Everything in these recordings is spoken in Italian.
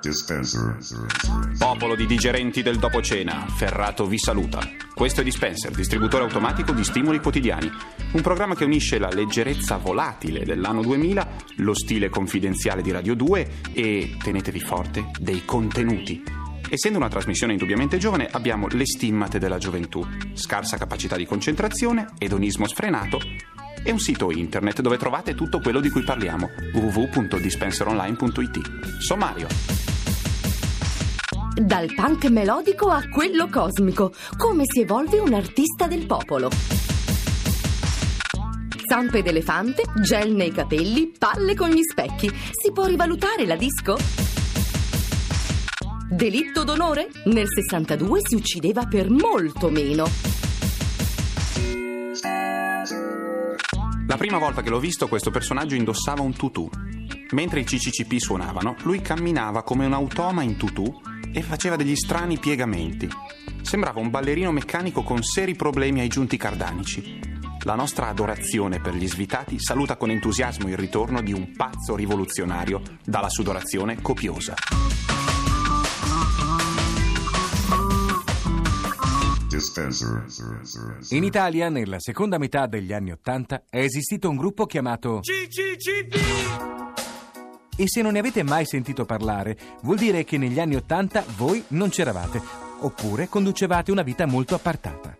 Dispenser. Popolo di digerenti del dopo cena, Ferrato vi saluta. Questo è Dispenser, distributore automatico di stimoli quotidiani. Un programma che unisce la leggerezza volatile dell'anno 2000, lo stile confidenziale di Radio 2 e, tenetevi forte, dei contenuti. Essendo una trasmissione indubbiamente giovane, abbiamo le stimmate della gioventù, scarsa capacità di concentrazione, edonismo sfrenato e un sito internet dove trovate tutto quello di cui parliamo, www.dispenseronline.it. Sommario. Dal punk melodico a quello cosmico, come si evolve un artista del popolo? Zampe d'elefante, gel nei capelli, palle con gli specchi. Si può rivalutare la disco? Delitto d'onore? Nel 62 si uccideva per molto meno. La prima volta che l'ho visto, questo personaggio indossava un tutù. Mentre i CCCP suonavano, lui camminava come un automa in tutù e faceva degli strani piegamenti. Sembrava un ballerino meccanico con seri problemi ai giunti cardanici. La nostra adorazione per gli svitati saluta con entusiasmo il ritorno di un pazzo rivoluzionario dalla sudorazione copiosa. In Italia, nella seconda metà degli anni '80, è esistito un gruppo chiamato CCCP. E se non ne avete mai sentito parlare, vuol dire che negli anni '80 voi non c'eravate, oppure conducevate una vita molto appartata.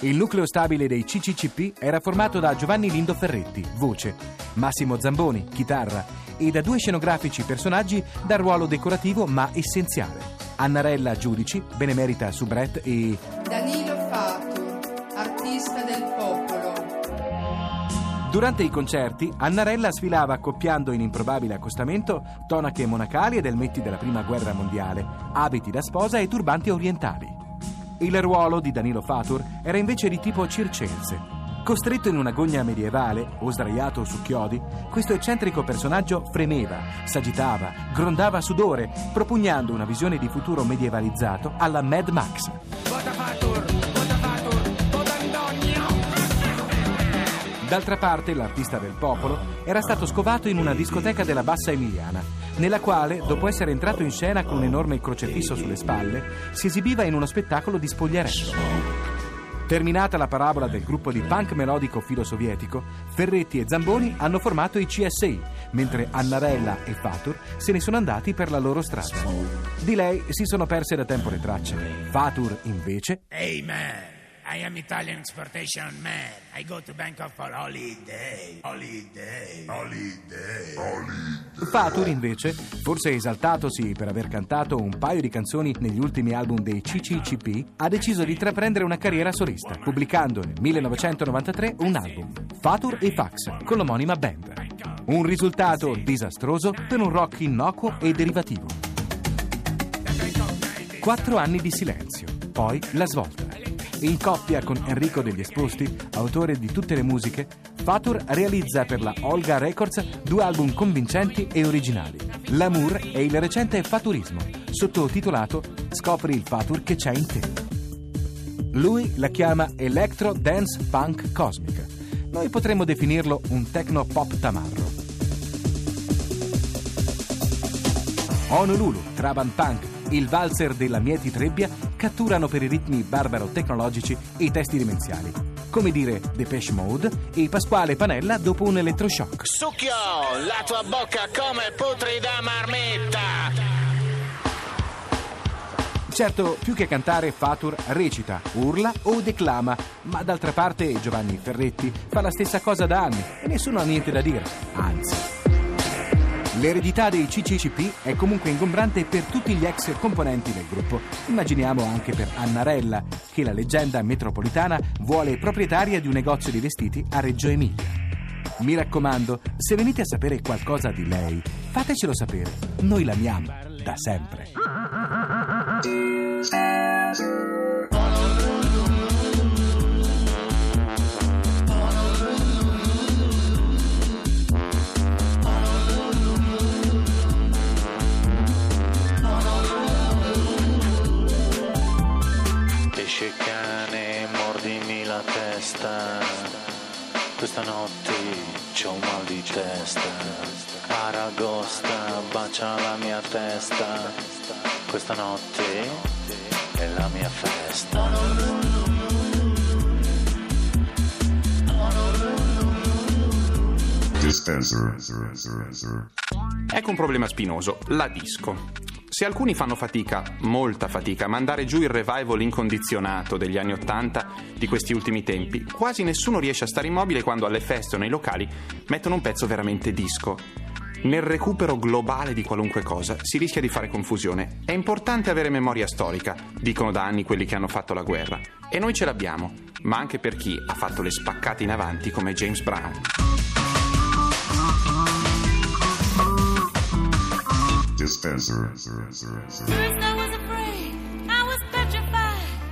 Il nucleo stabile dei CCCP era formato da Giovanni Lindo Ferretti, voce, Massimo Zamboni, chitarra, e da due scenografici personaggi dal ruolo decorativo ma essenziale: Annarella Giudici, benemerita soubrette, e Danilo Fatur, artista del popolo. Durante i concerti, Annarella sfilava accoppiando in improbabile accostamento tonache monacali ed elmetti della prima guerra mondiale, abiti da sposa e turbanti orientali. Il ruolo di Danilo Fatur era invece di tipo circense. Costretto in una gogna medievale o sdraiato su chiodi, questo eccentrico personaggio fremeva, s'agitava, grondava sudore, propugnando una visione di futuro medievalizzato alla Mad Max. D'altra parte, l'artista del popolo era stato scovato in una discoteca della Bassa Emiliana, nella quale, dopo essere entrato in scena con un enorme crocefisso sulle spalle, si esibiva in uno spettacolo di spogliarello. Terminata la parabola del gruppo di punk melodico filosovietico, Ferretti e Zamboni hanno formato i CSI, mentre Annarella e Fatur se ne sono andati per la loro strada. Di lei si sono perse da tempo le tracce. Fatur, invece... Hey man, I am Italian exportation man. I go to Bangkok for holiday. Holiday. Holiday. Holiday. Fatur, invece, forse esaltatosi per aver cantato un paio di canzoni negli ultimi album dei CCCP, ha deciso di intraprendere una carriera solista, pubblicando nel 1993 un album, Fatur e Fax, con l'omonima band. Un risultato disastroso per un rock innocuo e derivativo. 4 anni di silenzio, poi la svolta. In coppia con Enrico Degli Esposti, autore di tutte le musiche, Fatur realizza per la Olga Records 2 album convincenti e originali, L'amour e il recente Faturismo, sottotitolato Scopri il Fatur che c'è in te. Lui la chiama Electro Dance Punk Cosmica. Noi potremmo definirlo un techno pop tamarro. Honolulu, Trabant Punk, il valzer della Mieti Trebbia catturano per i ritmi barbaro-tecnologici e i testi demenziali. Come dire Depeche Mode e Pasquale Panella dopo un elettroshock. Succhio la tua bocca come putrida marmetta! Certo, più che cantare, Fatur recita, urla o declama, ma d'altra parte Giovanni Ferretti fa la stessa cosa da anni e nessuno ha niente da dire, anzi... L'eredità dei CCCP è comunque ingombrante per tutti gli ex componenti del gruppo. Immaginiamo anche per Annarella, che la leggenda metropolitana vuole proprietaria di un negozio di vestiti a Reggio Emilia. Mi raccomando, se venite a sapere qualcosa di lei, fatecelo sapere. Noi l'amiamo, da sempre. Pesce cane, mordimi la testa, questa notte c'ho un mal di testa. Aragosta, bacia la mia testa, questa notte è la mia festa. Ecco un problema spinoso, la disco. Se alcuni fanno fatica, molta fatica, a mandare giù il revival incondizionato degli anni '80 di questi ultimi tempi, quasi nessuno riesce a stare immobile quando alle feste o nei locali mettono un pezzo veramente disco. Nel recupero globale di qualunque cosa si rischia di fare confusione. È importante avere memoria storica, dicono da anni quelli che hanno fatto la guerra. E noi ce l'abbiamo, ma anche per chi ha fatto le spaccate in avanti come James Brown.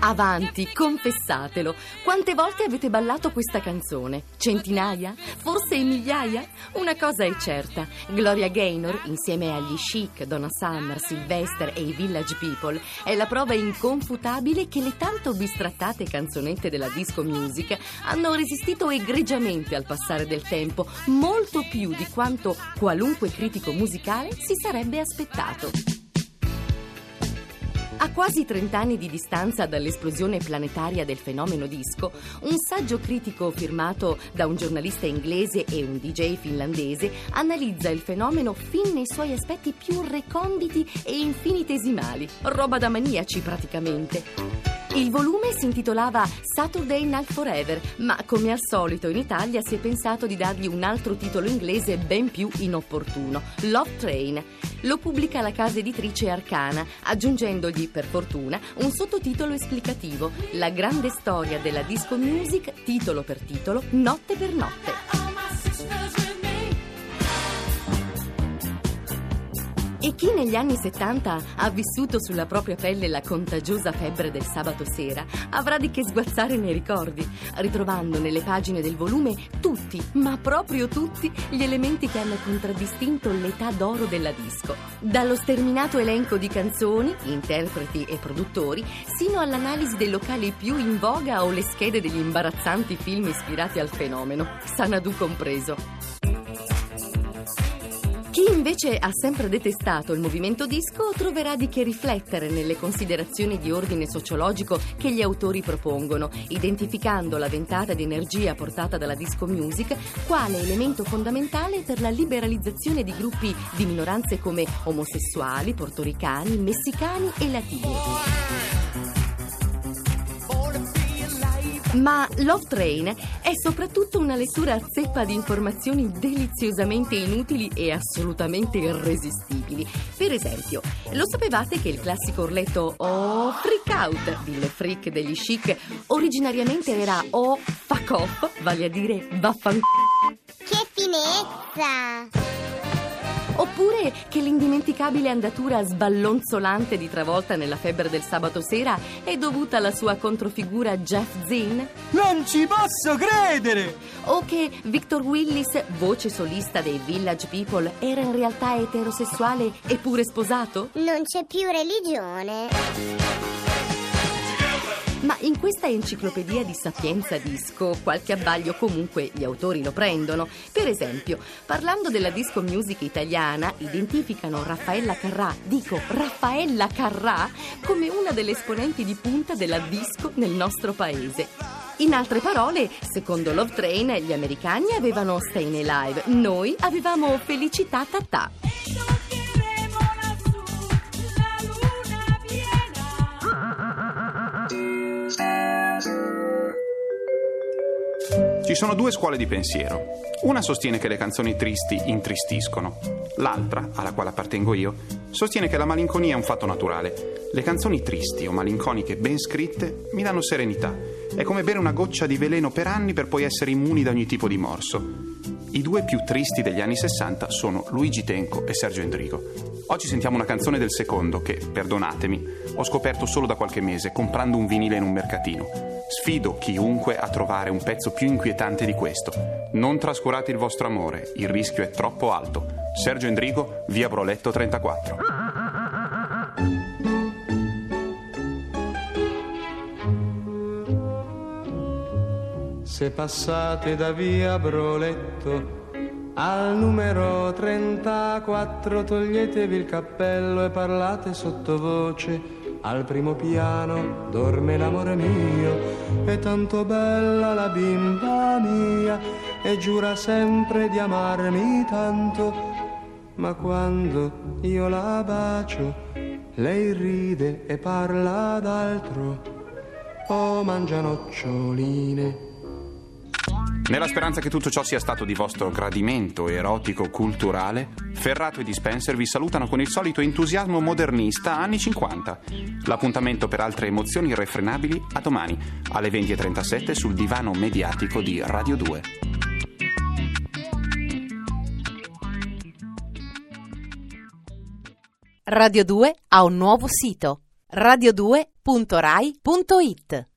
Avanti, confessatelo. Quante volte avete ballato questa canzone? Centinaia? Forse migliaia? Una cosa è certa: Gloria Gaynor, insieme agli Chic, Donna Summer, Sylvester e i Village People, è la prova inconfutabile che le tanto bistrattate canzonette della disco music hanno resistito egregiamente al passare del tempo, molto più di quanto qualunque critico musicale si sarebbe aspettato. A quasi 30 anni di distanza dall'esplosione planetaria del fenomeno disco, un saggio critico firmato da un giornalista inglese e un DJ finlandese analizza il fenomeno fin nei suoi aspetti più reconditi e infinitesimali, roba da maniaci praticamente. Il volume si intitolava Saturday Night Forever, ma come al solito in Italia si è pensato di dargli un altro titolo inglese ben più inopportuno, Love Train. Lo pubblica la casa editrice Arcana, aggiungendogli, per fortuna, un sottotitolo esplicativo, La grande storia della disco music, titolo per titolo, notte per notte. E chi negli anni 70 ha vissuto sulla propria pelle la contagiosa febbre del sabato sera avrà di che sguazzare nei ricordi, ritrovando nelle pagine del volume tutti, ma proprio tutti, gli elementi che hanno contraddistinto l'età d'oro della disco. Dallo sterminato elenco di canzoni, interpreti e produttori, sino all'analisi dei locali più in voga o le schede degli imbarazzanti film ispirati al fenomeno, Xanadu compreso. Chi invece ha sempre detestato il movimento disco troverà di che riflettere nelle considerazioni di ordine sociologico che gli autori propongono, identificando la ventata di energia portata dalla disco music quale elemento fondamentale per la liberalizzazione di gruppi di minoranze come omosessuali, portoricani, messicani e latini. Ma Love Train è soprattutto una lettura zeppa di informazioni deliziosamente inutili e assolutamente irresistibili. Per esempio, lo sapevate che il classico orletto "Oh, freak out" del freak degli Chic originariamente era "Oh, fuck off", vale a dire "vaffan". Che finezza! Oppure che l'indimenticabile andatura sballonzolante di Travolta nella febbre del sabato sera è dovuta alla sua controfigura Jeff Zinn? Non ci posso credere! O che Victor Willis, voce solista dei Village People, era in realtà eterosessuale eppure sposato? Non c'è più religione. Ma in questa enciclopedia di sapienza disco qualche abbaglio comunque gli autori lo prendono. Per esempio, parlando della disco music italiana, identificano Raffaella Carrà come una delle esponenti di punta della disco nel nostro paese. In altre parole, secondo Love Train, gli americani avevano Staying Alive, noi avevamo Felicità Tatà. Ci sono due scuole di pensiero. Una sostiene che le canzoni tristi intristiscono. L'altra, alla quale appartengo io, sostiene che la malinconia è un fatto naturale. Le canzoni tristi o malinconiche ben scritte mi danno serenità. È come bere una goccia di veleno per anni per poi essere immuni da ogni tipo di morso. I due più tristi degli anni 60 sono Luigi Tenco e Sergio Endrigo. Oggi sentiamo una canzone del secondo che, perdonatemi, ho scoperto solo da qualche mese comprando un vinile in un mercatino. Sfido chiunque a trovare un pezzo più inquietante di questo. Non trascurate il vostro amore, il rischio è troppo alto. Sergio Endrigo, via Broletto 34. Se passate da via Broletto al numero 34, toglietevi il cappello e parlate sottovoce. Al primo piano dorme l'amore mio, è tanto bella la bimba mia e giura sempre di amarmi tanto, ma quando io la bacio lei ride e parla d'altro, o mangia noccioline. Nella speranza che tutto ciò sia stato di vostro gradimento erotico-culturale, Ferrato e Dispenser vi salutano con il solito entusiasmo modernista anni 50. L'appuntamento per altre emozioni irrefrenabili a domani, alle 20.37 sul divano mediatico di Radio 2. Radio 2 ha un nuovo sito, radio2.rai.it.